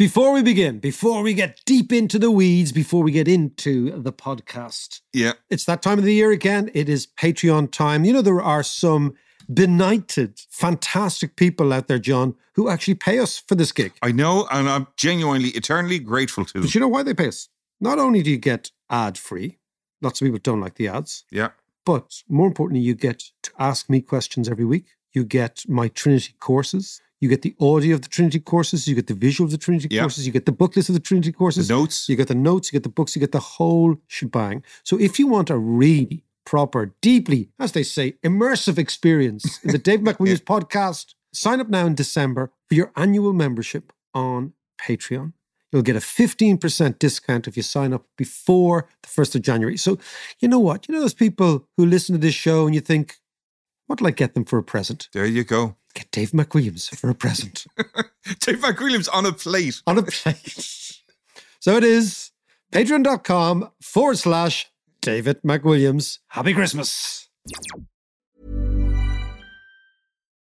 Before we begin, before we get deep into the weeds, before we get into the podcast, it's that time of the year again. It is Patreon time. You know, there are some benighted, fantastic people out there, John, who actually pay us for this gig. I know, and I'm genuinely, eternally grateful to them. But you know why they pay us? Not only do you get ad-free, lots of people don't like the ads, but more importantly, you get to ask me questions every week. You get my Trinity courses. You get the audio of the Trinity courses. You get the visual of the Trinity courses. You get the book list of the Trinity courses. The notes. You get the notes. You get the books. You get the whole shebang. So if you want a really proper, deeply, as they say, immersive experience in the Dave McWilliams podcast, sign up now in December for your annual membership on Patreon. You'll get a 15% discount if you sign up before the 1st of January. So you know what? You know those people who listen to this show and you think, what'll I get them for a present? There you go. Get Dave McWilliams for a present. Dave McWilliams on a plate. On a plate. So it is patreon.com/David McWilliams. Happy Christmas.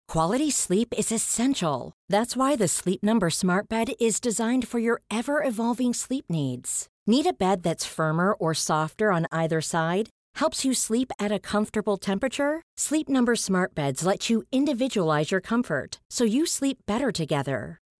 Quality sleep is essential. That's why the Sleep Number Smart Bed is designed for your ever-evolving sleep needs. Need a bed that's firmer or softer on either side? Helps you sleep at a comfortable temperature? Sleep Number smart beds let you individualize your comfort, so you sleep better together.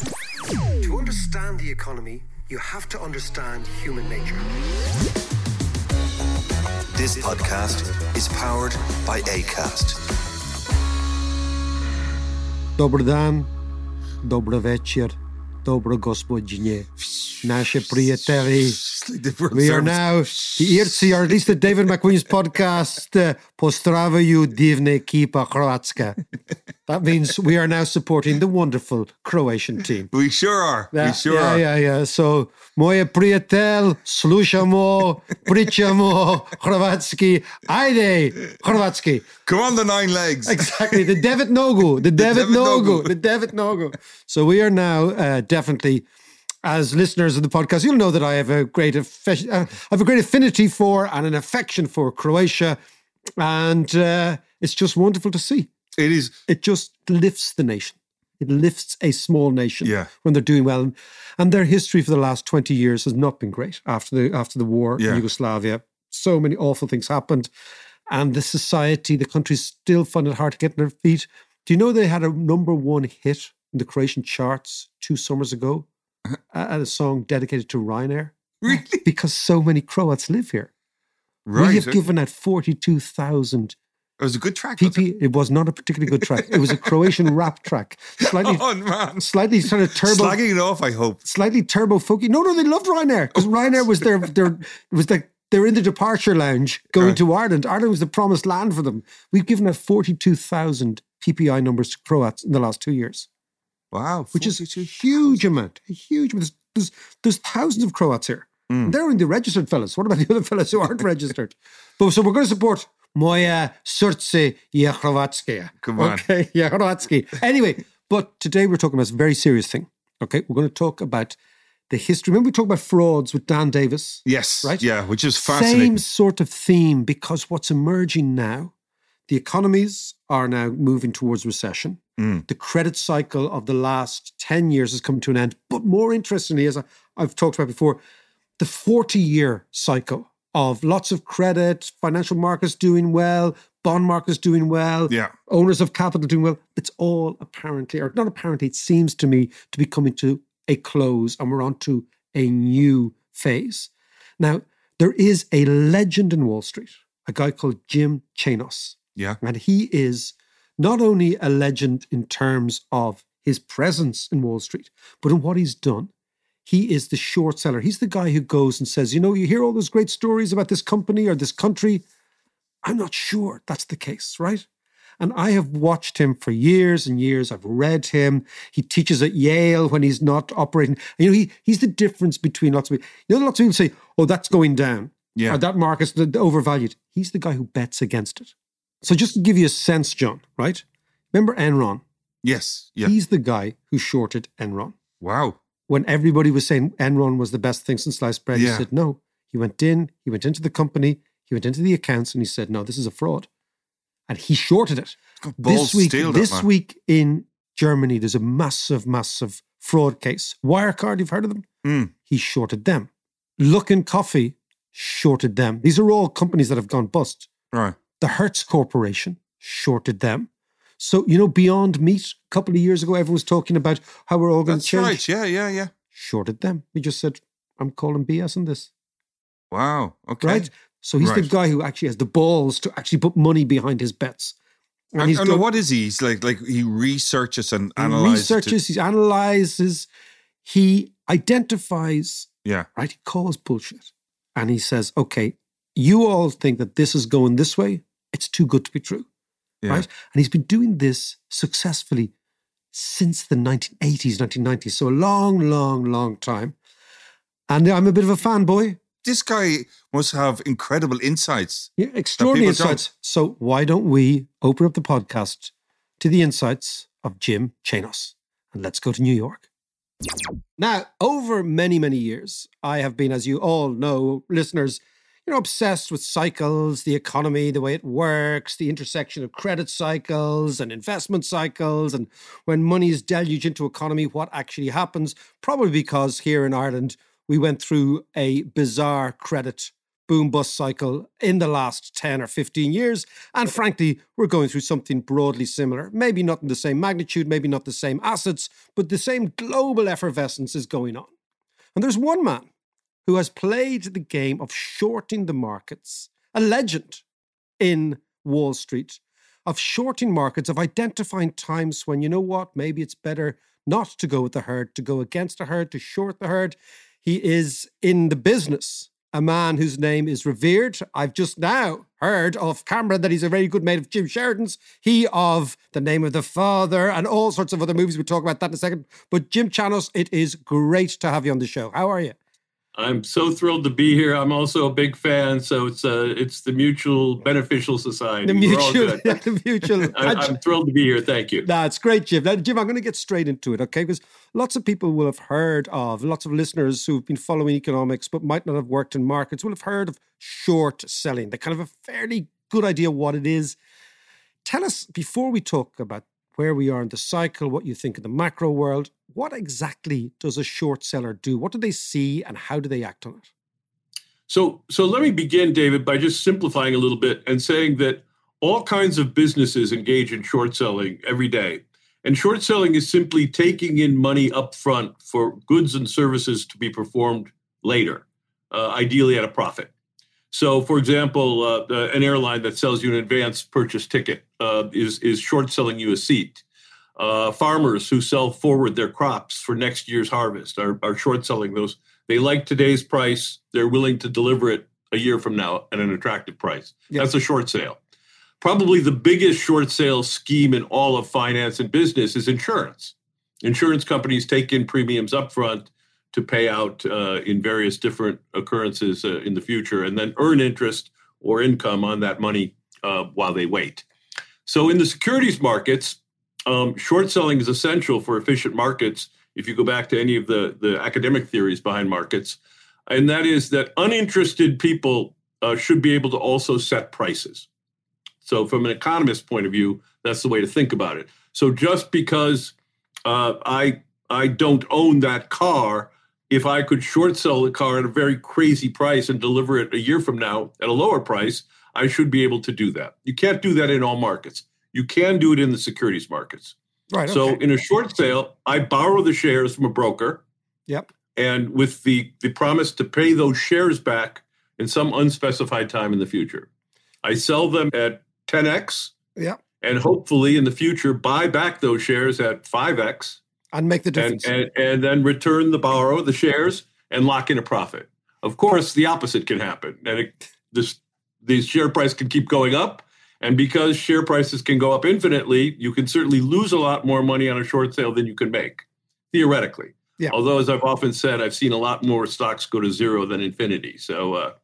To understand the economy, you have to understand human nature. This podcast is powered by Acast. Dobry dan, dobry večer. Dobro gospodine, naše prijatelji. We are now the Irci, or at least the David McWilliams podcast, Pozdravaju divne ekipa Hrvatska. That means we are now supporting the wonderful Croatian team. We sure are. We sure are. Yeah. So, moje prijatelj, slušamo, pričamo Hrvatski. Ajde, Hrvatski. Come on the nine legs. Exactly. The David Nogu. The David Nogu. So we are now definitely, as listeners of the podcast, you'll know that I have a great affinity for and an affection for Croatia, and it's just wonderful to see. It is. It just lifts the nation. It lifts a small nation when they're doing well, and their history for the last 20 years has not been great after the war in Yugoslavia. So many awful things happened, and the society, the country, still found it hard to get on their feet. Do you know they had a number one hit in the Croatian charts 2 summers ago, a song dedicated to Ryanair? Really? Because so many Croats live here. Right. We have given out 42,000. It was a good track. It was not a particularly good track. It was a Croatian rap track. Slightly sort of turbo. Slagging it off, I hope. Slightly turbo folky. No, they loved Ryanair because Ryanair was they're in the departure lounge going to Ireland. Ireland was the promised land for them. We've given out 42,000 PPI numbers to Croats in the last 2 years. Wow. Which is a huge amount. There's thousands of Croats here. Mm. They're in the registered fellas. What about the other fellas who aren't registered? But so we're going to support Moje srce je Hrvatske. Come on. Okay, je Hrvatski. Anyway, but today we're talking about a very serious thing. Okay, we're going to talk about the history. Remember we talked about frauds with Dan Davis? Yes. Right? Yeah, which is fascinating. Same sort of theme, because what's emerging now, the economies are now moving towards recession. Mm. The credit cycle of the last 10 years has come to an end. But more interestingly, as I've talked about before, the 40-year cycle of lots of credit, financial markets doing well, bond markets doing well, owners of capital doing well. It's all apparently, or not apparently, it seems to me to be coming to a close, and we're on to a new phase. Now, There is a legend in Wall Street, a guy called Jim Chanos. Yeah. And he is not only a legend in terms of his presence in Wall Street, but in what he's done. He is the short seller. He's the guy who goes and says, you know, you hear all those great stories about this company or this country. I'm not sure that's the case, right? And I have watched him for years and years. I've read him. He teaches at Yale when he's not operating. And, you know, he's the difference between lots of people. You know, lots of people say, oh, that's going down. Yeah. Or that market's overvalued. He's the guy who bets against it. So just to give you a sense, John, right? Remember Enron? Yes. Yeah. He's the guy who shorted Enron. Wow. When everybody was saying Enron was the best thing since sliced bread, yeah. He said no. He went into the company, he went into the accounts, and he said, no, this is a fraud. And he shorted it. This week in Germany, there's a massive, massive fraud case. Wirecard, you've heard of them? Mm. He shorted them. Luckin Coffee shorted them. These are all companies that have gone bust. Right. The Hertz Corporation shorted them. So, you know, Beyond Meat, a couple of years ago, everyone was talking about how we're all going to change. That's right, yeah. Shorted them. He just said, I'm calling BS on this. Wow, okay. Right? So he's the guy who actually has the balls to actually put money behind his bets. And what is he? He's like he researches and analyzes. He identifies, yeah, right? He calls bullshit. And he says, okay, you all think that this is going this way. It's too good to be true. Yeah. Right? And he's been doing this successfully since the 1980s, 1990s. So a long, long, long time. And I'm a bit of a fanboy. This guy must have incredible insights. Yeah, extraordinary insights. So why don't we open up the podcast to the insights of Jim Chanos? And let's go to New York. Now, over many, many years, I have been, as you all know, listeners, you know, obsessed with cycles, the economy, the way it works, the intersection of credit cycles and investment cycles, and when money is deluged into economy, what actually happens, probably because here in Ireland, we went through a bizarre credit boom-bust cycle in the last 10 or 15 years. And frankly, we're going through something broadly similar. Maybe not in the same magnitude, maybe not the same assets, but the same global effervescence is going on. And there's one man who has played the game of shorting the markets, a legend in Wall Street, of shorting markets, of identifying times when, you know what, maybe it's better not to go with the herd, to go against the herd, to short the herd. He is in the business, a man whose name is revered. I've just now heard off camera that he's a very good mate of Jim Sheridan's. He of The Name of the Father and all sorts of other movies. We'll talk about that in a second. But Jim Chanos, it is great to have you on the show. How are you? I'm so thrilled to be here. I'm also a big fan. So it's the mutual beneficial society. The mutual. I'm thrilled to be here. Thank you. That's great, Jim. Now, Jim, I'm going to get straight into it, okay? Because lots of people will have heard of, lots of listeners who've been following economics but might not have worked in markets will have heard of short selling. They kind of have a fairly good idea what it is. Tell us, before we talk about where we are in the cycle, what you think of the macro world, what exactly does a short seller do? What do they see and how do they act on it? So let me begin, David, by just simplifying a little bit and saying that all kinds of businesses engage in short selling every day. And short selling is simply taking in money up front for goods and services to be performed later, ideally at a profit. So, for example, an airline that sells you an advance purchase ticket is short selling you a seat. Farmers who sell forward their crops for next year's harvest are short selling those. They like today's price. They're willing to deliver it a year from now at an attractive price. Yep. That's a short sale. Probably the biggest short sale scheme in all of finance and business is insurance. Insurance companies take in premiums up front to pay out in various different occurrences in the future and then earn interest or income on that money while they wait. So in the securities markets, short selling is essential for efficient markets if you go back to any of the academic theories behind markets. And that is that uninterested people should be able to also set prices. So from an economist's point of view, that's the way to think about it. So just because I don't own that car, if I could short sell the car at a very crazy price and deliver it a year from now at a lower price, I should be able to do that. You can't do that in all markets. You can do it in the securities markets. Right. So okay. In a short sale, I borrow the shares from a broker. Yep. And with the promise to pay those shares back in some unspecified time in the future. I sell them at 10x and hopefully in the future buy back those shares at 5x. And make the difference. And then return the borrow, the shares, and lock in a profit. Of course, the opposite can happen. And the share price can keep going up. And because share prices can go up infinitely, you can certainly lose a lot more money on a short sale than you can make, theoretically. Yeah. Although, as I've often said, I've seen a lot more stocks go to zero than infinity. So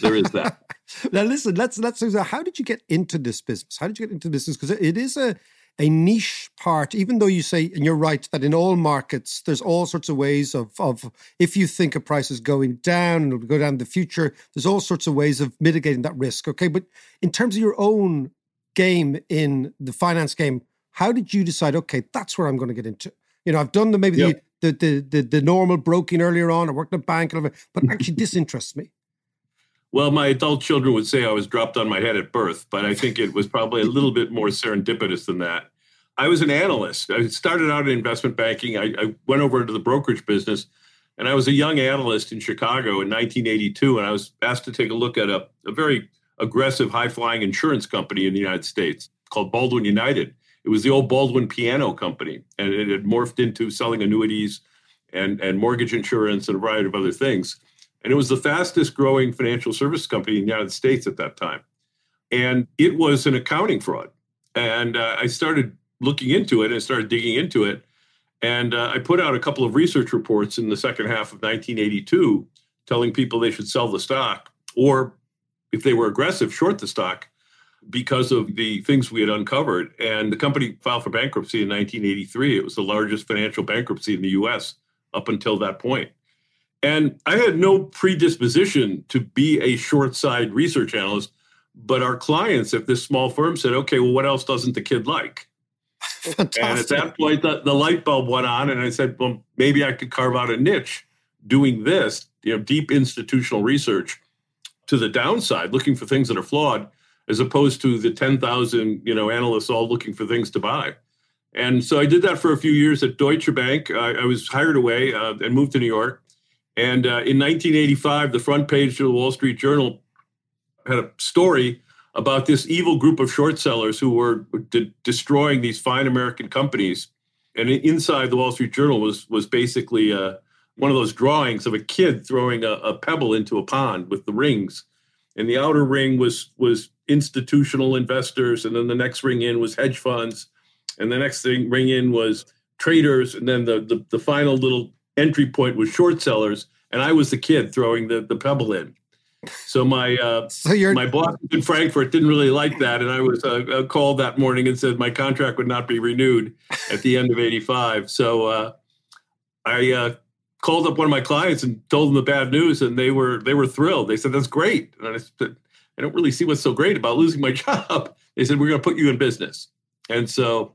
there is that. Now, listen, let's how did you get into this business? How did you get into business? Because it is a niche part, even though you say, and you're right, that in all markets, there's all sorts of ways of if you think a price is going down and it'll go down in the future, there's all sorts of ways of mitigating that risk, okay? But in terms of your own game in the finance game, how did you decide, okay, that's where I'm going to get into? You know, I've done the normal broking earlier on, I worked in a bank, but actually this interests me. Well, my adult children would say I was dropped on my head at birth, but I think it was probably a little bit more serendipitous than that. I was an analyst. I started out in investment banking. I went over into the brokerage business, and I was a young analyst in Chicago in 1982, and I was asked to take a look at a very aggressive, high-flying insurance company in the United States called Baldwin United. It was the old Baldwin Piano Company, and it had morphed into selling annuities and mortgage insurance and a variety of other things. And it was the fastest growing financial service company in the United States at that time. And it was an accounting fraud. And I started looking into it and started digging into it. And I put out a couple of research reports in the second half of 1982 telling people they should sell the stock or, if they were aggressive, short the stock because of the things we had uncovered. And the company filed for bankruptcy in 1983. It was the largest financial bankruptcy in the U.S. up until that point. And I had no predisposition to be a short-side research analyst, but our clients at this small firm said, okay, well, what else doesn't the kid like? Fantastic. And at that point, the light bulb went on, and I said, well, maybe I could carve out a niche doing this, you know, deep institutional research to the downside, looking for things that are flawed, as opposed to the 10,000, you know, analysts all looking for things to buy. And so I did that for a few years at Deutsche Bank. I was hired away and moved to New York. And in 1985, the front page of the Wall Street Journal had a story about this evil group of short sellers who were destroying these fine American companies. And inside the Wall Street Journal was basically one of those drawings of a kid throwing a pebble into a pond with the rings. And the outer ring was institutional investors. And then the next ring in was hedge funds. And the next ring in was traders. And then the final little entry point was short sellers, and I was the kid throwing the pebble in. So my boss in Frankfurt didn't really like that, and I was called that morning and said my contract would not be renewed at the end of 85. So I called up one of my clients and told them the bad news, and they were thrilled. They said, that's great. And I said, I don't really see what's so great about losing my job. They said, we're going to put you in business. And so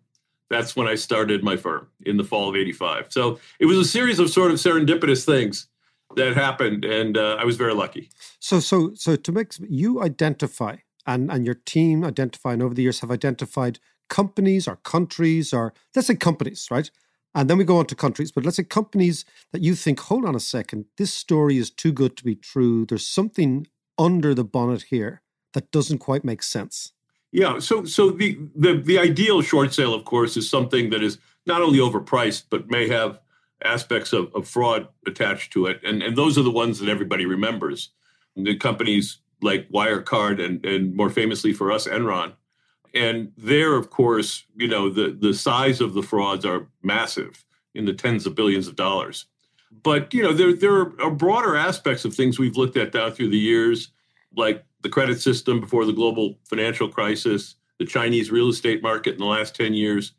that's when I started my firm in the fall of 85. So it was a series of sort of serendipitous things that happened, and I was very lucky. So to make you identify and your team identify, and over the years have identified companies or countries, or let's say companies, right? And then we go on to countries, but let's say companies that you think, hold on a second, this story is too good to be true. There's something under the bonnet here that doesn't quite make sense. Yeah, so the ideal short sale, of course, is something that is not only overpriced, but may have aspects of fraud attached to it. And those are the ones that everybody remembers. The companies like Wirecard and more famously for us, Enron. And there, of course, you know, the size of the frauds are massive, in the tens of billions of dollars. But, you know, there are broader aspects of things we've looked at down through the years, like the credit system before the global financial crisis, the Chinese real estate market in the last 10 years,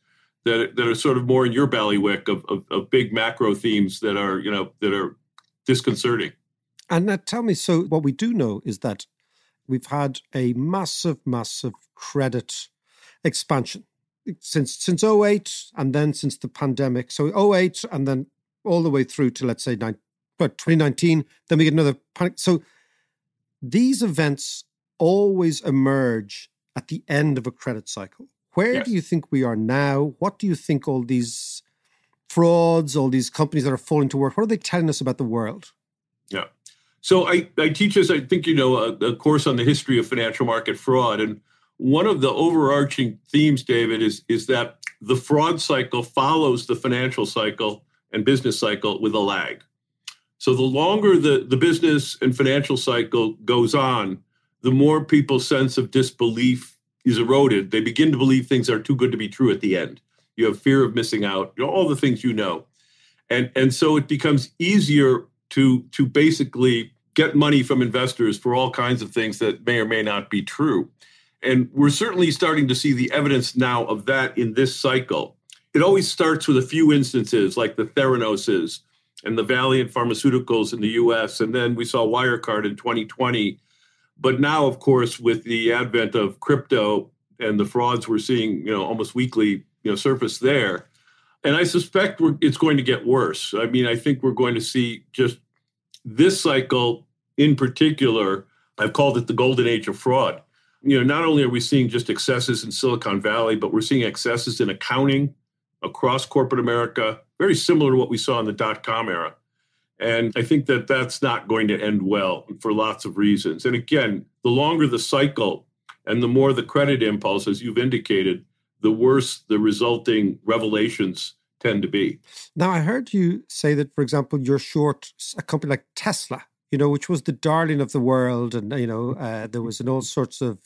that are sort of more in your ballywick of big macro themes that are, you know, that are disconcerting. And now tell me, so what we do know is that we've had a massive, massive credit expansion since 2008 and then since the pandemic. So 2008 and then all the way through to, let's say, 2019, then we get another panic. So these events always emerge at the end of a credit cycle. Where do you think we are now? What do you think all these frauds, all these companies that are falling to work, what are they telling us about the world? Yeah. So I teach us, I think, you know, a course on the history of financial market fraud. And one of the overarching themes, David, is that the fraud cycle follows the financial cycle and business cycle with a lag. So the longer the business and financial cycle goes on, the more people's sense of disbelief is eroded. They begin to believe things are too good to be true at the end. You have fear of missing out, you know, all the things you know. And so it becomes easier to basically get money from investors for all kinds of things that may or may not be true. And we're certainly starting to see the evidence now of that in this cycle. It always starts with a few instances like the Theranoses and the Valeant Pharmaceuticals in the US. And then we saw Wirecard in 2020. But now, of course, with the advent of crypto and the frauds we're seeing, you know, almost weekly, you know, surface there. And I suspect it's going to get worse. I mean, I think we're going to see just this cycle in particular. I've called it the golden age of fraud. You know, not only are we seeing just excesses in Silicon Valley, but we're seeing excesses in accounting across corporate America, very similar to what we saw in the dot-com era. And I think that that's not going to end well for lots of reasons. And again, the longer the cycle and the more the credit impulse, as you've indicated, the worse the resulting revelations tend to be. Now, I heard you say that, for example, you're short a company like Tesla, you know, which was the darling of the world. And, you know, there was an all sorts of,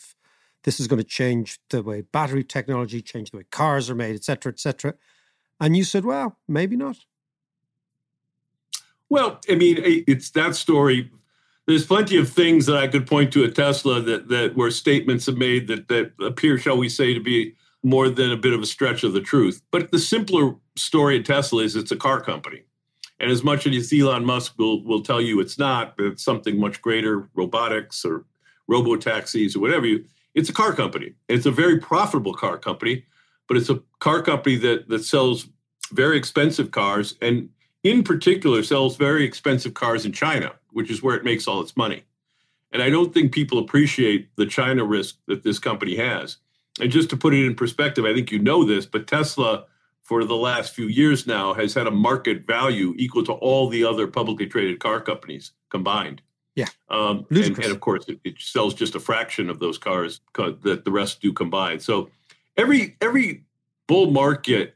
this is going to change the way battery technology, change the way cars are made, et cetera, et cetera. And you said, well, maybe not. Well, I mean, it's that story. There's plenty of things that I could point to at Tesla that were statements made that appear, shall we say, to be more than a bit of a stretch of the truth. But the simpler story at Tesla is it's a car company. And as much as Elon Musk will tell you it's not, but it's something much greater, robotics or robo-taxis or whatever, it's a car company. It's a very profitable car company, but it's a car company that sells very expensive cars and in particular sells very expensive cars in China, which is where it makes all its money. And I don't think people appreciate the China risk that this company has. And just to put it in perspective, I think you know this, but Tesla for the last few years now has had a market value equal to all the other publicly traded car companies combined. Yeah. And of course, it sells just a fraction of those cars that the rest do combined. So every bull market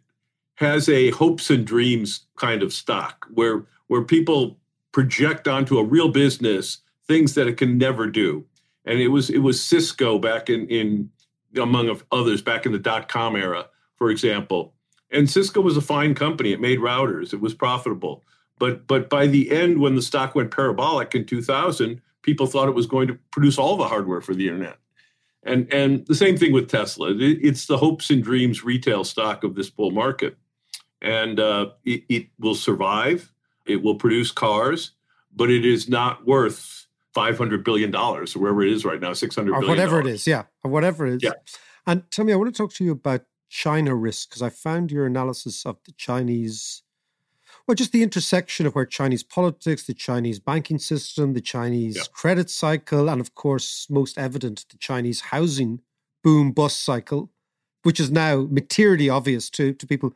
has a hopes and dreams kind of stock where people project onto a real business things that it can never do. And it was Cisco back in among others, back in the dot-com era, for example. And Cisco was a fine company. It made routers. It was profitable. But by the end, when the stock went parabolic in 2000, people thought it was going to produce all the hardware for the internet. And the same thing with Tesla. It's the hopes and dreams retail stock of this bull market. And it will survive. It will produce cars. But it is not worth $500 billion, or wherever it is right now, $600 billion. Or whatever it is, yeah. Or whatever it is. Yeah. And tell me, I want to talk to you about China risk, because I found your analysis of the Chinese, well, just the intersection of where Chinese politics, the Chinese banking system, the Chinese credit cycle, and of course, most evident, the Chinese housing boom-bust cycle, which is now materially obvious to people.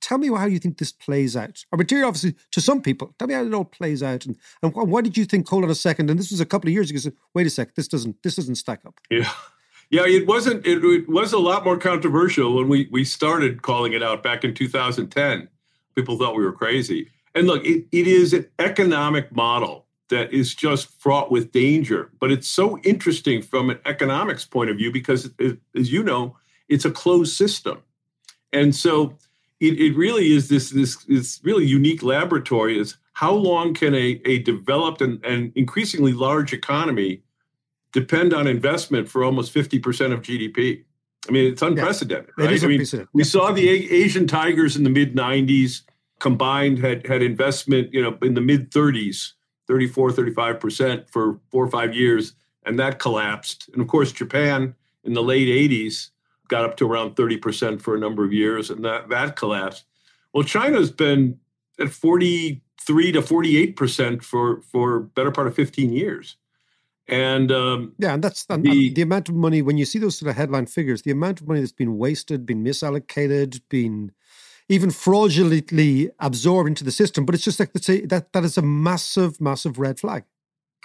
Tell me how you think this plays out. Or material, obviously, to some people. Tell me how it all plays out. And why did you think, hold on a second, and this was a couple of years ago, you said, wait a sec, this doesn't stack up. Yeah, it was a lot more controversial when we started calling it out back in 2010. People thought we were crazy. And look, it is an economic model that is just fraught with danger. But it's so interesting from an economics point of view because, as you know, it's a closed system. And so It really is this really unique laboratory is how long can a developed and increasingly large economy depend on investment for almost 50% of GDP? I mean, it's unprecedented, right? It is unprecedented. We saw the Asian tigers in the mid-90s combined had investment, you know, in the mid-30s, 34, 35% for 4 or 5 years, and that collapsed. And of course, Japan in the late 80s, got up to around 30% for a number of years, and that collapsed. Well, China's been at 43 to 48% for better part of 15 years. And and that's the amount of money, when you see those sort of headline figures, the amount of money that's been wasted, been misallocated, been even fraudulently absorbed into the system. But it's just like, let's say, that is a massive, massive red flag.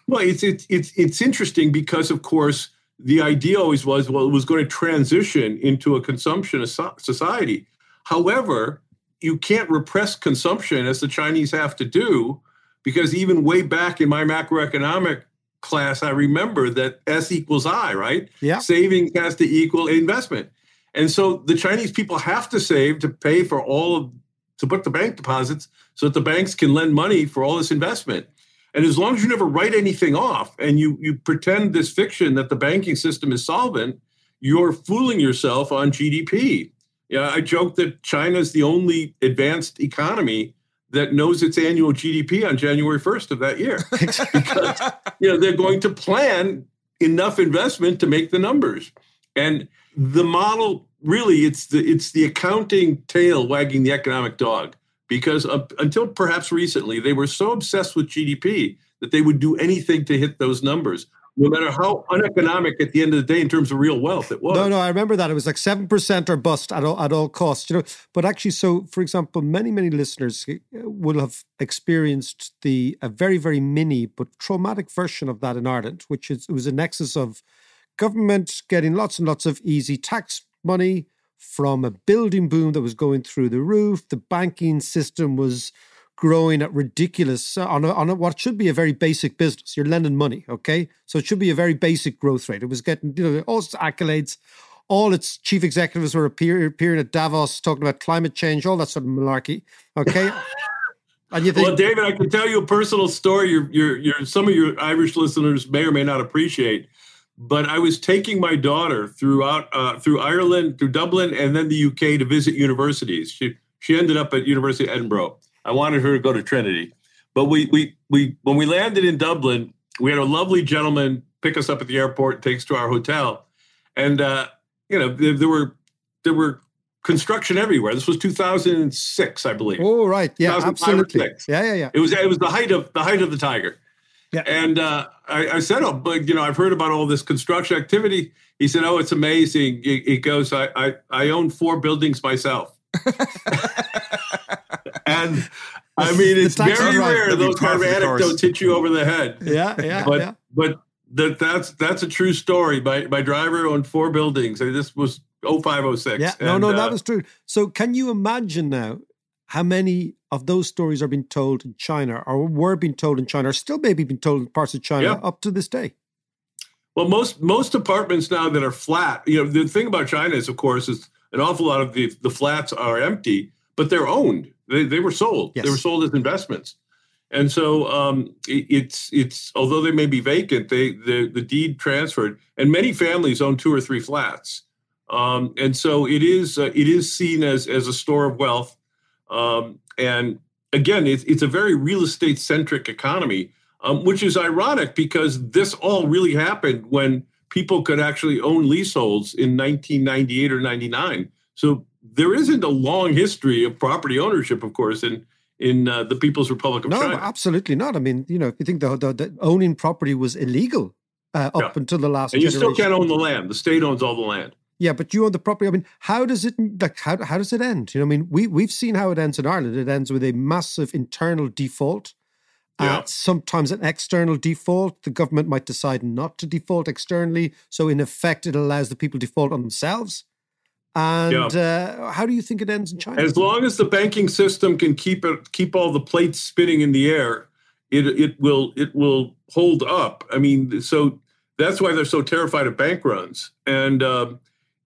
Well, it's interesting because, of course, the idea always was, well, it was going to transition into a consumption society. However, you can't repress consumption as the Chinese have to do, because even way back in my macroeconomic class, I remember that S equals I, right? Yeah. Savings has to equal investment. And so the Chinese people have to save to pay for to put the bank deposits so that the banks can lend money for all this investment. And as long as you never write anything off and you pretend this fiction that the banking system is solvent, you're fooling yourself on GDP. Yeah, I joke that China's the only advanced economy that knows its annual GDP on January 1st of that year. Because they're going to plan enough investment to make the numbers. And the model, really, it's the accounting tail wagging the economic dog. Because until perhaps recently, they were so obsessed with GDP that they would do anything to hit those numbers, no matter how uneconomic at the end of the day in terms of real wealth it was. No, I remember that. It was like 7% or bust at all costs. But actually, so, for example, many listeners will have experienced a very, very mini but traumatic version of that in Ireland, which is, it was a nexus of government getting lots and lots of easy tax money from a building boom that was going through the roof. The banking system was growing at ridiculous, on what should be a very basic business. You're lending money, okay? So it should be a very basic growth rate. It was getting all its accolades. All its chief executives were appearing at Davos talking about climate change, all that sort of malarkey, okay? And you think, well, David, I can tell you a personal story some of your Irish listeners may or may not appreciate. But I was taking my daughter through Ireland, through Dublin, and then the UK to visit universities. She ended up at University of Edinburgh. I wanted her to go to Trinity. But we when we landed in Dublin, we had a lovely gentleman pick us up at the airport, take us to our hotel. And, there were construction everywhere. This was 2006, I believe. Oh, right. Yeah, absolutely. Yeah. It was the height of the tiger. Yeah. And I said, oh, but, I've heard about all this construction activity. He said, oh, it's amazing. He goes, I own 4 buildings myself. And I mean, it's very rare those kind of anecdotes hit you over the head. Yeah. But that's a true story. My driver owned 4 buildings. And this was 2005, 2006. Yeah, that was true. So can you imagine now how many of those stories are being told in China, or were being told in China, or still maybe being told in parts of China up to this day? Well, most apartments now that are flat, the thing about China is, of course, is an awful lot of the flats are empty, but they're owned. They were sold. Yes. They were sold as investments. And so it's although they may be vacant, the deed transferred, and many families own 2 or 3 flats. And so it is seen as a store of wealth. And again, it's a very real estate centric economy, which is ironic because this all really happened when people could actually own leaseholds in 1998 or 99. So there isn't a long history of property ownership, of course, in the People's Republic of China. No, absolutely not. I mean, if you think the owning property was illegal up until the last generation. And you still can't own the land. The state owns all the land. Yeah, but you own the property. I mean, how does it end? We've seen how it ends in Ireland. It ends with a massive internal default, sometimes an external default. The government might decide not to default externally, so in effect, it allows the people to default on themselves. And how do you think it ends in China? As long as the banking system can keep all the plates spinning in the air, it will hold up. I mean, so that's why they're so terrified of bank runs and.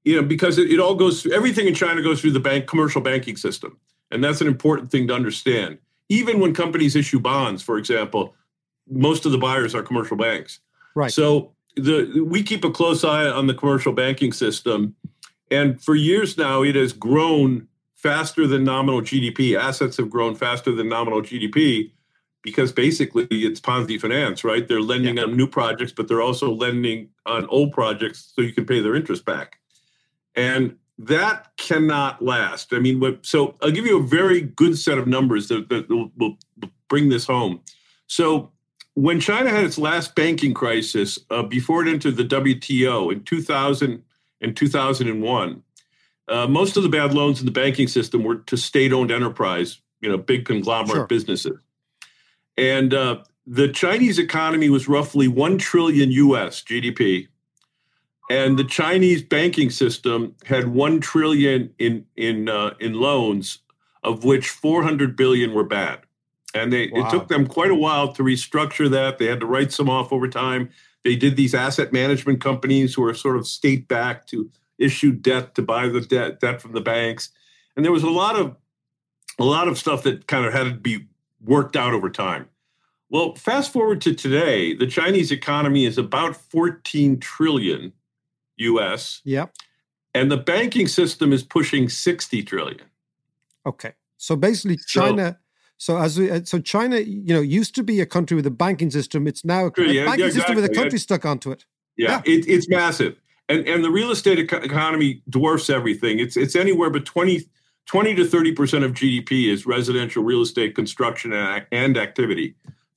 Because it all goes through, everything in China goes through the commercial banking system. And that's an important thing to understand. Even when companies issue bonds, for example, most of the buyers are commercial banks. Right. So we keep a close eye on the commercial banking system. And for years now, it has grown faster than nominal GDP. Assets have grown faster than nominal GDP because basically it's Ponzi finance, right? They're lending on new projects, but they're also lending on old projects so you can pay their interest back. And that cannot last. I mean, so I'll give you a very good set of numbers that will bring this home. So when China had its last banking crisis, before it entered the WTO in 2000 and 2001, most of the bad loans in the banking system were to state-owned enterprise, big conglomerate businesses. And The Chinese economy was roughly 1 trillion U.S. GDP, and the Chinese banking system had 1 trillion in loans, of which 400 billion were bad. And it took them quite a while to restructure that. They had to write some off over time. They did these asset management companies who are sort of state-backed to issue debt to buy the debt from the banks. And there was a lot of stuff that kind of had to be worked out over time. Well, fast forward to today, the Chinese economy is about 14 trillion U.S. Yep. And the banking system is pushing 60 trillion. Okay. So basically China... So China, used to be a country with a banking system. It's now a banking system with a country stuck onto it. Yeah. It's massive, and the real estate economy dwarfs everything. It's anywhere but 20 to 30% of GDP is residential real estate construction and activity,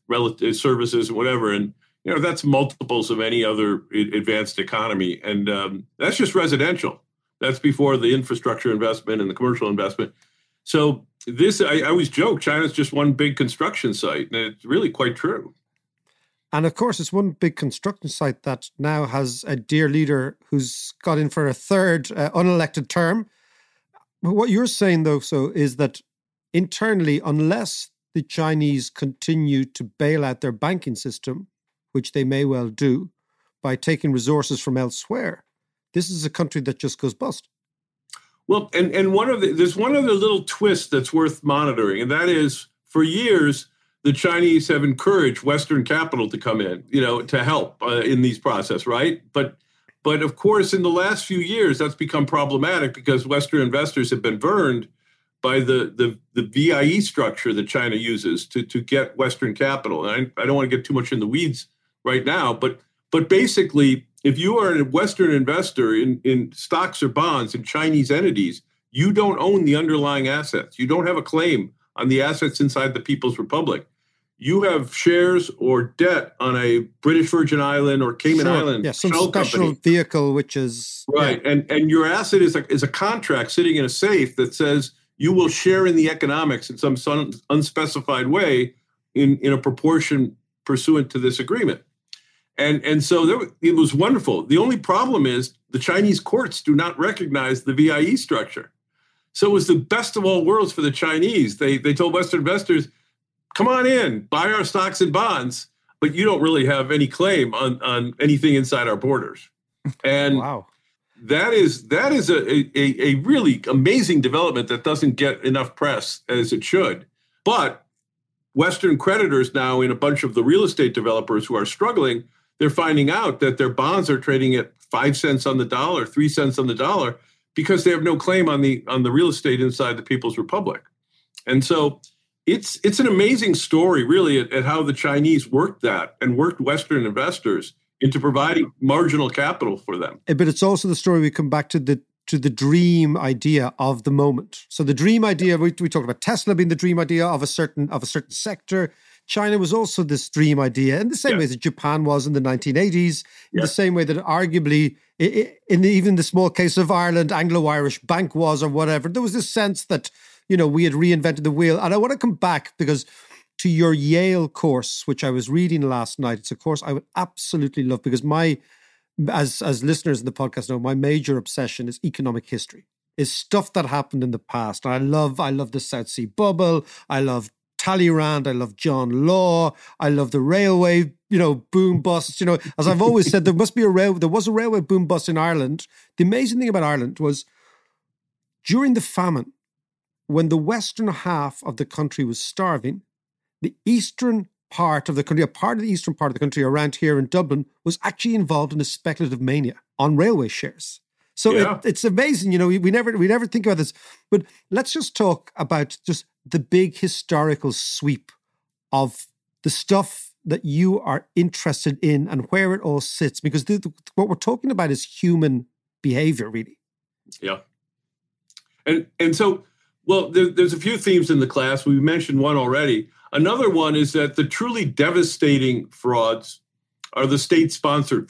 relative services and whatever. And that's multiples of any other advanced economy, and that's just residential. That's before the infrastructure investment and the commercial investment. So. I always joke, China's just one big construction site, and it's really quite true. And of course, it's one big construction site that now has a dear leader who's got in for a third unelected term. But what you're saying, though, so is that internally, unless the Chinese continue to bail out their banking system, which they may well do, by taking resources from elsewhere, this is a country that just goes bust. Well, and there's one other little twist that's worth monitoring, and that is for years, the Chinese have encouraged Western capital to come in, to help in these process, right? But of course, in the last few years, that's become problematic because Western investors have been burned by the VIE structure that China uses to get Western capital. And I don't want to get too much in the weeds right now, but basically, if you are a Western investor in stocks or bonds in Chinese entities, you don't own the underlying assets. You don't have a claim on the assets inside the People's Republic. You have shares or debt on a British Virgin Island or Cayman Island. Yeah, some special company. Vehicle, which is... Right, yeah. And your asset is a contract sitting in a safe that says you will share in the economics in some unspecified way in a proportion pursuant to this agreement. And so it was wonderful. The only problem is the Chinese courts do not recognize the VIE structure. So it was the best of all worlds for the Chinese. They told Western investors, come on in, buy our stocks and bonds, but you don't really have any claim on anything inside our borders. And wow. That is a really amazing development that doesn't get enough press as it should. But Western creditors now in a bunch of the real estate developers who are struggling, they're finding out that their bonds are trading at 5 cents on the dollar, 3 cents on the dollar, because they have no claim on the real estate inside the People's Republic. And so it's an amazing story, really, at how the Chinese worked that and worked Western investors into providing marginal capital for them. But it's also the story we come back to the dream idea of the moment. So the dream idea, we talked about Tesla being the dream idea of a certain sector. China was also this dream idea in the same way that Japan was in the 1980s, in the same way that arguably, in even the small case of Ireland, Anglo-Irish Bank was or whatever, there was this sense that, we had reinvented the wheel. And I want to come back because to your Yale course, which I was reading last night, it's a course I would absolutely love because as listeners in the podcast know, my major obsession is economic history, is stuff that happened in the past. And I love the South Sea bubble. I love Talleyrand. I love John Law. I love the railway, boom bust. As I've always said, there was a railway boom bust in Ireland. The amazing thing about Ireland was during the famine, when the western half of the country was starving, the eastern part of the country, a part of the eastern part of the country around here in Dublin, was actually involved in a speculative mania on railway shares. So it's amazing, we never think about this. But let's just talk about just the big historical sweep of the stuff that you are interested in and where it all sits, because what we're talking about is human behavior, really. Yeah. And so, well, there's a few themes in the class. We mentioned one already. Another one is that the truly devastating frauds are the state-sponsored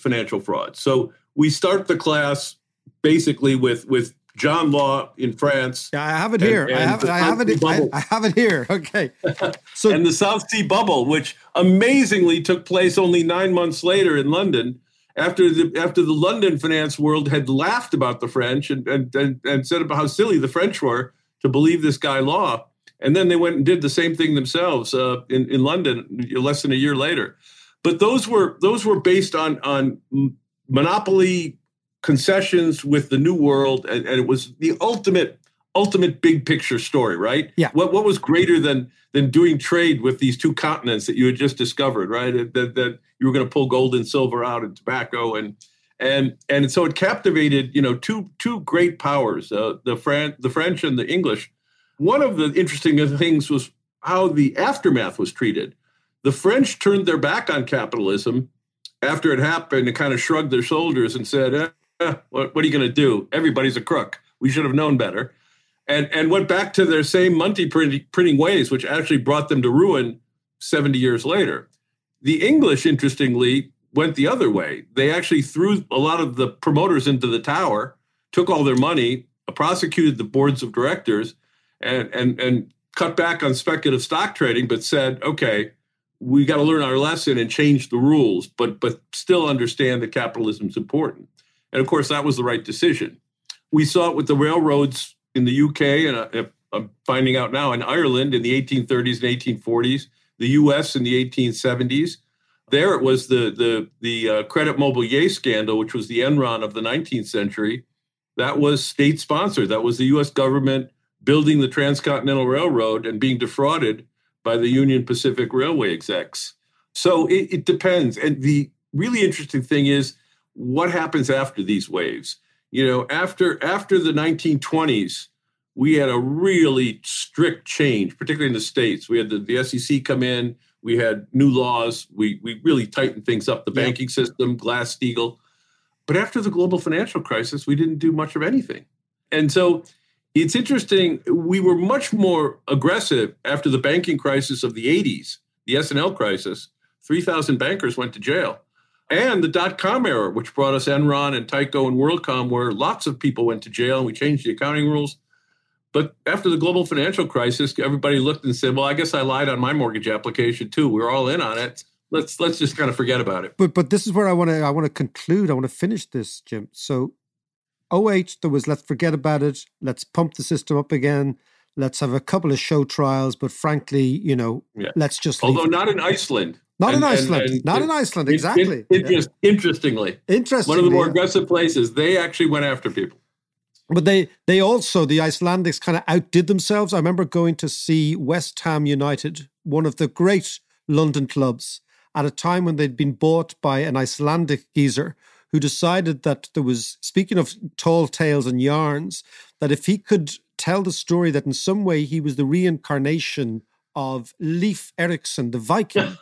financial frauds. So we start the class basically with John Law in France. Yeah, I have it here. I have it here. Okay. So, and the South Sea bubble, which amazingly took place only 9 months later in London, after the London finance world had laughed about the French and said about how silly the French were to believe this guy Law. And then they went and did the same thing themselves in London less than a year later. But those were based on monopoly concessions with the New World, and it was the ultimate big picture story, right? Yeah. What was greater than doing trade with these two continents that you had just discovered, right? That you were going to pull gold and silver out and tobacco and so it captivated, two great powers, the French and the English. One of the interesting things was how the aftermath was treated. The French turned their back on capitalism after it happened and kind of shrugged their shoulders and said, what are you going to do? Everybody's a crook. We should have known better. And went back to their same money printing ways, which actually brought them to ruin 70 years later. The English, interestingly, went the other way. They actually threw a lot of the promoters into the tower, took all their money, prosecuted the boards of directors, and cut back on speculative stock trading, but said, okay, we got to learn our lesson and change the rules, but still understand that capitalism is important. And of course, that was the right decision. We saw it with the railroads in the UK, and I'm finding out now in Ireland in the 1830s and 1840s, the US in the 1870s. There it was the Credit Mobilier scandal, which was the Enron of the 19th century. That was state-sponsored. That was the US government building the Transcontinental Railroad and being defrauded by the Union Pacific Railway execs. So it depends. And the really interesting thing is what happens after these waves. After the 1920s, we had a really strict change, particularly in the States. We had the SEC come in. We had new laws. We really tightened things up, the banking system, Glass-Steagall. But after the global financial crisis, we didn't do much of anything. And so it's interesting. We were much more aggressive after the banking crisis of the 80s, the S&L crisis. 3,000 bankers went to jail. And the dot-com era, which brought us Enron and Tyco and WorldCom, where lots of people went to jail and we changed the accounting rules. But after the global financial crisis, everybody looked and said, well, I guess I lied on my mortgage application too. We're all in on it. Let's just kind of forget about it. But this is where I want to conclude. I want to finish this, Jim. So 2008, there was let's forget about it. Let's pump the system up again. Let's have a couple of show trials. But frankly, let's just leave. Although not in Iceland. Not in Iceland, exactly. Interestingly. One of the more aggressive places. They actually went after people. But they also, the Icelandics kind of outdid themselves. I remember going to see West Ham United, one of the great London clubs, at a time when they'd been bought by an Icelandic geezer who decided that there was, speaking of tall tales and yarns, that if he could tell the story that in some way he was the reincarnation of Leif Erikson, the Viking.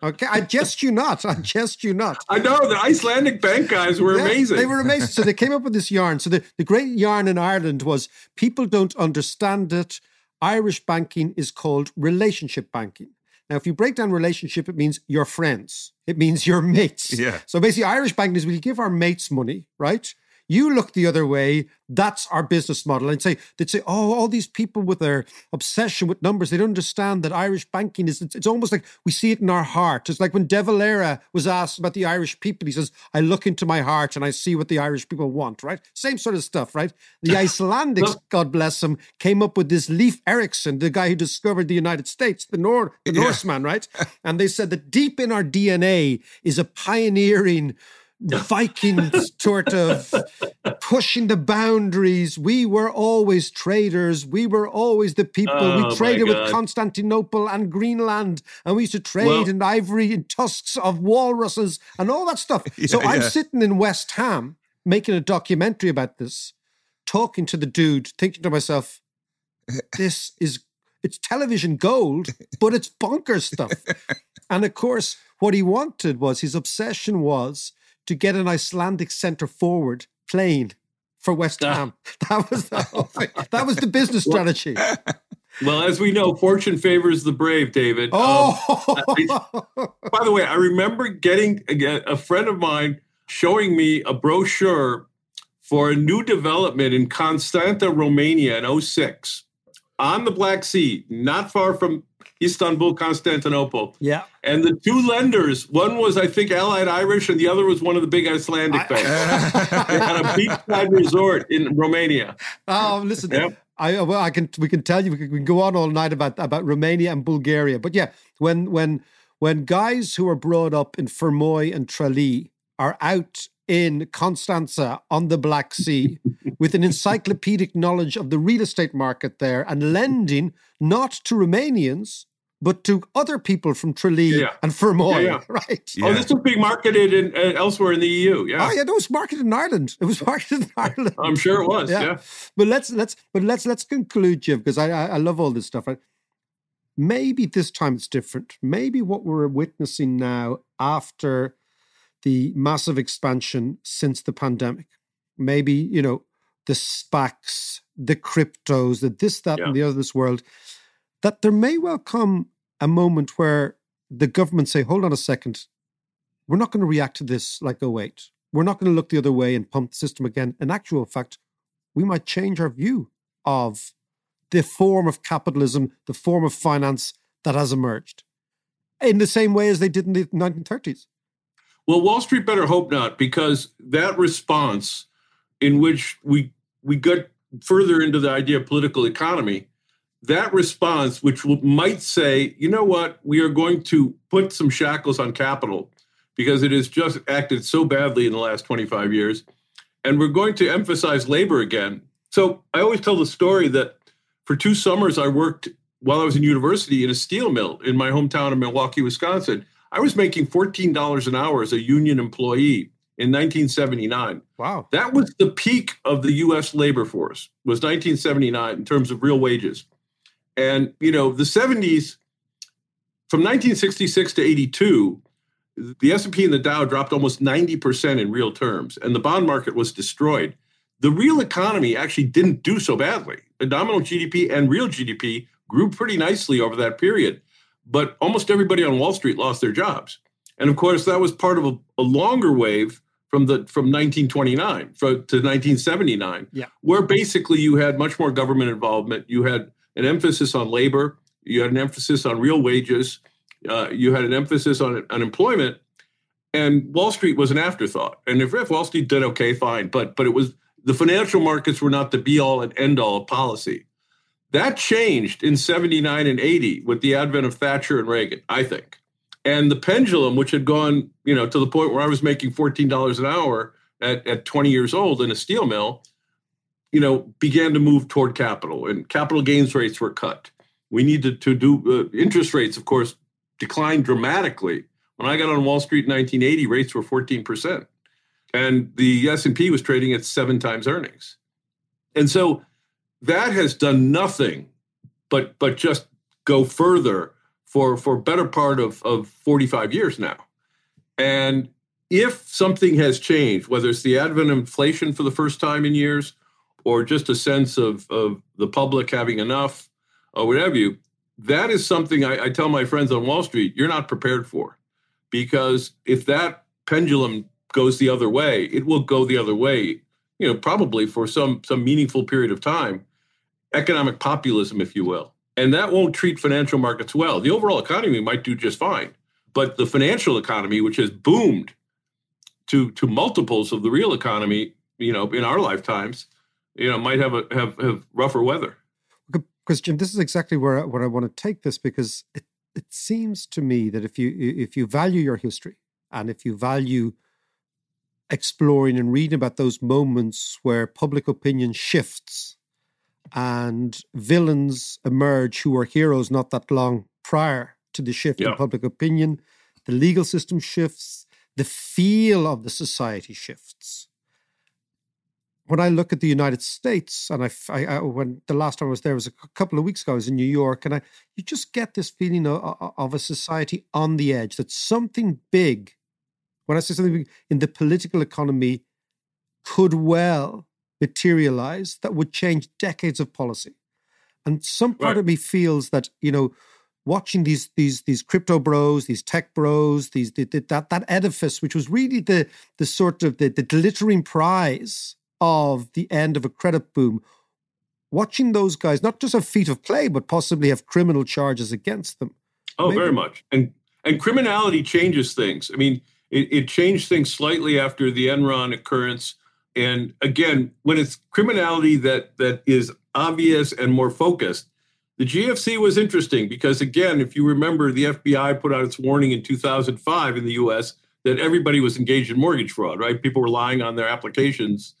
Okay, I jest you not. I know, the Icelandic bank guys were amazing. They were amazing. So they came up with this yarn. So the great yarn in Ireland was people don't understand it. Irish banking is called relationship banking. Now, if you break down relationship, it means your friends. It means your mates. Yeah. So basically, Irish banking is we give our mates money, right? You look the other way. That's our business model. And they'd say, all these people with their obsession with numbers, they don't understand that Irish banking is, it's almost like we see it in our heart. It's like when De Valera was asked about the Irish people, he says, I look into my heart and I see what the Irish people want, right? Same sort of stuff, right? The Icelandics, God bless them, came up with this Leif Erikson, the guy who discovered the United States, the Norseman, right? And they said that deep in our DNA is a pioneering Viking sort of pushing the boundaries. We were always traders. We were always the people. We traded with Constantinople and Greenland, and we used to trade in ivory and tusks of walruses and all that stuff. Yeah, so I'm sitting in West Ham making a documentary about this, talking to the dude, thinking to myself, it's television gold, but it's bonkers stuff. And of course, what he wanted was, his obsession was to get an Icelandic centre forward playing for West Ham. That was the whole thing. That was the business strategy. Well, as we know, fortune favors the brave, David. By the way, I remember getting a friend of mine showing me a brochure for a new development in Constanta, Romania in 2006 on the Black Sea, not far from Istanbul, Constantinople. Yeah. And the two lenders, one was, I think, Allied Irish, and the other was one of the big Icelandic banks. They had a beachside resort in Romania. Oh, listen, yep. We can tell you, we can go on all night about Romania and Bulgaria. But yeah, when guys who are brought up in Fermoy and Tralee are out in Constanta on the Black Sea with an encyclopedic knowledge of the real estate market there and lending not to Romanians, but to other people from Tralee and Fermoy, right? Yeah. Oh, this was being marketed elsewhere in the EU, yeah. Oh, yeah, it was marketed in Ireland. I'm sure it was, yeah. But let's conclude, Jim, because I love all this stuff, right? Maybe this time it's different. Maybe what we're witnessing now after the massive expansion since the pandemic. Maybe, the SPACs, the cryptos, the this, that, and the other this world, that there may well come a moment where the government say, hold on a second, we're not going to react to this like 2008. We're not going to look the other way and pump the system again. In actual fact, we might change our view of the form of capitalism, the form of finance that has emerged in the same way as they did in the 1930s. Well, Wall Street better hope not, because that response in which we got further into the idea of political economy, that response, which might say, you know what, we are going to put some shackles on capital because it has just acted so badly in the last 25 years, and we're going to emphasize labor again. So I always tell the story that for 2 summers I worked while I was in university in a steel mill in my hometown of Milwaukee, Wisconsin. I was making $14 an hour as a union employee in 1979. Wow. That was the peak of the U.S. labor force, was 1979 in terms of real wages. And, the 70s, from 1966 to 82, the S&P and the Dow dropped almost 90% in real terms, and the bond market was destroyed. The real economy actually didn't do so badly. The nominal GDP and real GDP grew pretty nicely over that period. But almost everybody on Wall Street lost their jobs. And of course, that was part of a longer wave from 1929 to 1979, where basically you had much more government involvement. You had an emphasis on labor. You had an emphasis on real wages. You had an emphasis on unemployment. And Wall Street was an afterthought. And if Wall Street did okay, fine. But it was the financial markets were not the be-all and end-all of policy. That changed in 79 and 80 with the advent of Thatcher and Reagan, I think. And the pendulum, which had gone, to the point where I was making $14 an hour at 20 years old in a steel mill, began to move toward capital, and capital gains rates were cut. We needed to do interest rates, of course, declined dramatically. When I got on Wall Street in 1980, rates were 14%. And the S&P was trading at 7 times earnings. And so that has done nothing but just go further for better part of 45 years now. And if something has changed, whether it's the advent of inflation for the first time in years or just a sense of the public having enough or whatever you, that is something I tell my friends on Wall Street, you're not prepared for. Because if that pendulum goes the other way, it will go the other way, probably for some meaningful period of time. Economic populism, if you will. And that won't treat financial markets well. The overall economy might do just fine, but the financial economy, which has boomed to multiples of the real economy, in our lifetimes, might have rougher weather. Because, Jim, this is exactly where I want to take this, because it seems to me that if you value your history and if you value exploring and reading about those moments where public opinion shifts and villains emerge who were heroes not that long prior to the shift in public opinion, the legal system shifts, the feel of the society shifts. When I look at the United States, and I when the last time I was there was a couple of weeks ago, I was in New York, and you just get this feeling of a society on the edge, that something big, when I say something big, in the political economy could well materialize that would change decades of policy. And some part of me feels that, watching these crypto bros, these tech bros, that edifice, which was really the sort of the glittering prize of the end of a credit boom, watching those guys not just have feet of play, but possibly have criminal charges against them. Oh, maybe. Very much. And criminality changes things. I mean, it changed things slightly after the Enron occurrence. And again, when it's criminality that is obvious and more focused, the GFC was interesting because, again, if you remember, the FBI put out its warning in 2005 in the U.S. that everybody was engaged in mortgage fraud, right? People were lying on their applications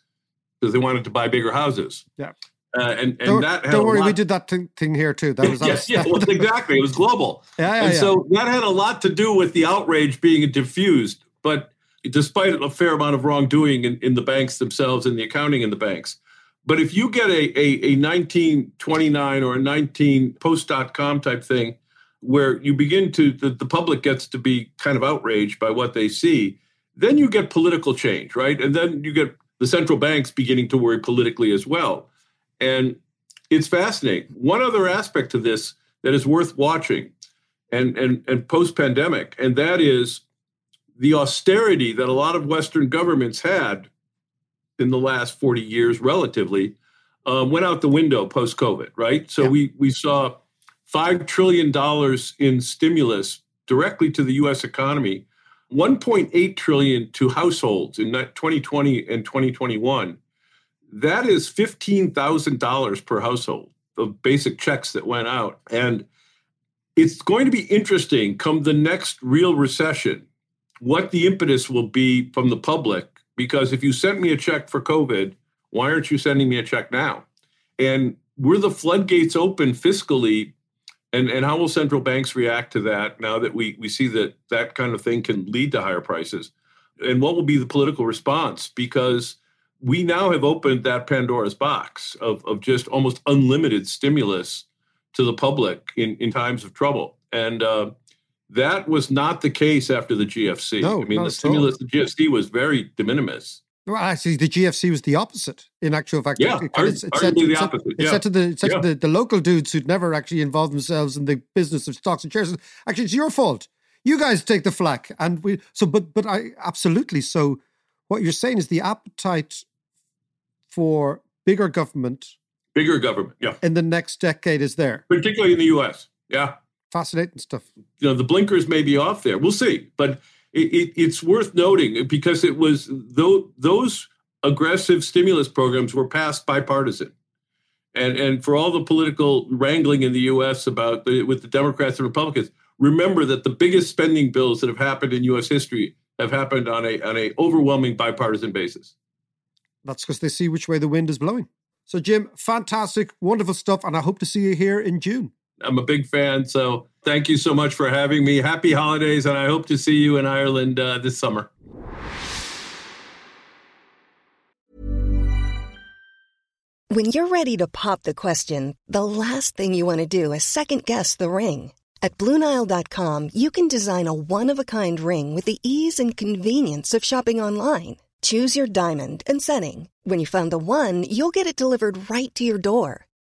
because they wanted to buy bigger houses. Yeah. Don't worry, we did that thing here too. That was us. Yeah, well, exactly. It was global. So that had a lot to do with the outrage being diffused, but despite a fair amount of wrongdoing in the banks themselves and the accounting in the banks. But if you get a 1929 or a 19 post.com type thing where you begin to, the public gets to be kind of outraged by what they see, then you get political change, right? And then you get the central banks beginning to worry politically as well. And it's fascinating. One other aspect to this that is worth watching and post-pandemic, and that is the austerity that a lot of Western governments had in the last 40 years relatively went out the window post-COVID, right? So we saw $5 trillion in stimulus directly to the U.S. economy, $1.8 trillion to households in 2020 and 2021. That is $15,000 per household of basic checks that went out. And it's going to be interesting come the next real recession, what the impetus will be from the public. Because if you sent me a check for COVID, why aren't you sending me a check now? And were the floodgates open fiscally? And how will central banks react to that now that we see that kind of thing can lead to higher prices? And what will be the political response? Because we now have opened that Pandora's box of just almost unlimited stimulus to the public in times of trouble. And that was not the case after the GFC. No, I mean, the stimulus of the GFC was very de minimis. Well, actually, the GFC was the opposite, in actual fact. Yeah, arguably the opposite. It's said to the local dudes who'd never actually involved themselves in the business of stocks and shares. Actually, it's your fault. You guys take the flak. And we. So, but I absolutely. So what you're saying is the appetite for bigger government. Bigger government, yeah. In the next decade is there. Particularly in the U.S., yeah. Fascinating stuff. You know, the blinkers may be off there. We'll see. But it's worth noting because it was those aggressive stimulus programs were passed bipartisan. And for all the political wrangling in the U.S. about with the Democrats and Republicans, remember that the biggest spending bills that have happened in U.S. history have happened on a overwhelming bipartisan basis. That's because they see which way the wind is blowing. So, Jim, fantastic, wonderful stuff. And I hope to see you here in June. I'm a big fan, so thank you so much for having me. Happy holidays, and I hope to see you in Ireland this summer. When you're ready to pop the question, the last thing you want to do is second-guess the ring. At BlueNile.com, you can design a one-of-a-kind ring with the ease and convenience of shopping online. Choose your diamond and setting. When you find the one, you'll get it delivered right to your door.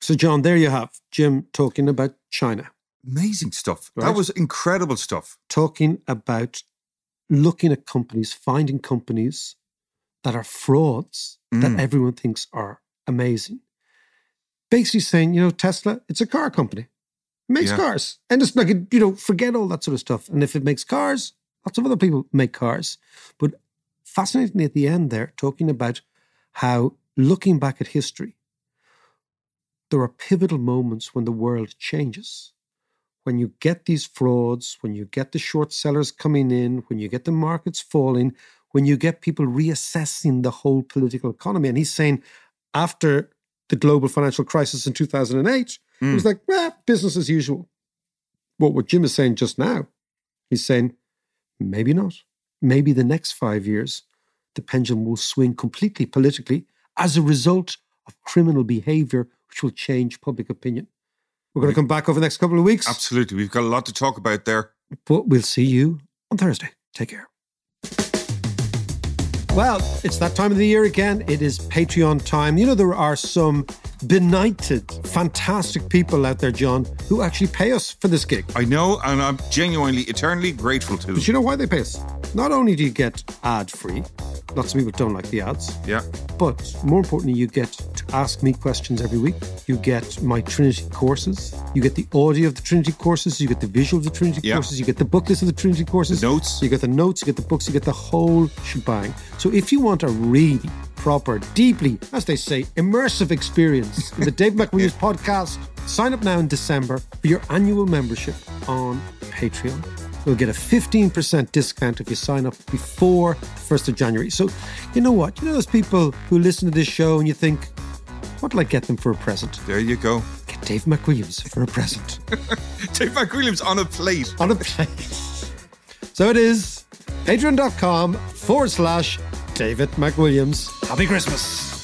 So, John, there you have Jim talking about China. Amazing stuff. Right? That was incredible stuff. Talking about looking at companies, finding companies that are frauds that everyone thinks are amazing. Basically saying, you know, Tesla, it's a car company. It makes cars. And it's like, you know, forget all that sort of stuff. And if it makes cars, lots of other people make cars. But fascinatingly at the end there, talking about how looking back at history, there are pivotal moments when the world changes. When you get these frauds, when you get the short sellers coming in, when you get the markets falling, when you get people reassessing the whole political economy. And he's saying after the global financial crisis in 2008, it was like, business as usual. But what Jim is saying just now, he's saying, maybe not. Maybe the next 5 years, the pendulum will swing completely politically as a result of criminal behavior, which will change public opinion. We're going to come back over the next couple of weeks. Absolutely. We've got a lot to talk about there. But we'll see you on Thursday. Take care. Well, it's that time of the year again. It is Patreon time. You know, there are some benighted, fantastic people out there, John, who actually pay us for this gig. I know, and I'm genuinely, eternally grateful to them. But you know why they pay us? Not only do you get ad-free, lots of people don't like the ads. Yeah. But more importantly, you get to ask me questions every week. You get my Trinity courses. You get the audio of the Trinity courses. You get the visual of the Trinity courses. You get the book list of the Trinity courses. The notes. You get the notes. You get the books. You get the whole shebang. So if you want a really proper, deeply, as they say, immersive experience in the Dave McWilliams podcast, sign up now in December for your annual membership on Patreon. You'll get a 15% discount if you sign up before the 1st of January. So you know what? You know those people who listen to this show and you think, what'll I get them for a present? There you go. Get Dave McWilliams for a present. Dave McWilliams on a plate. On a plate. So it is patreon.com/David McWilliams. Happy Christmas.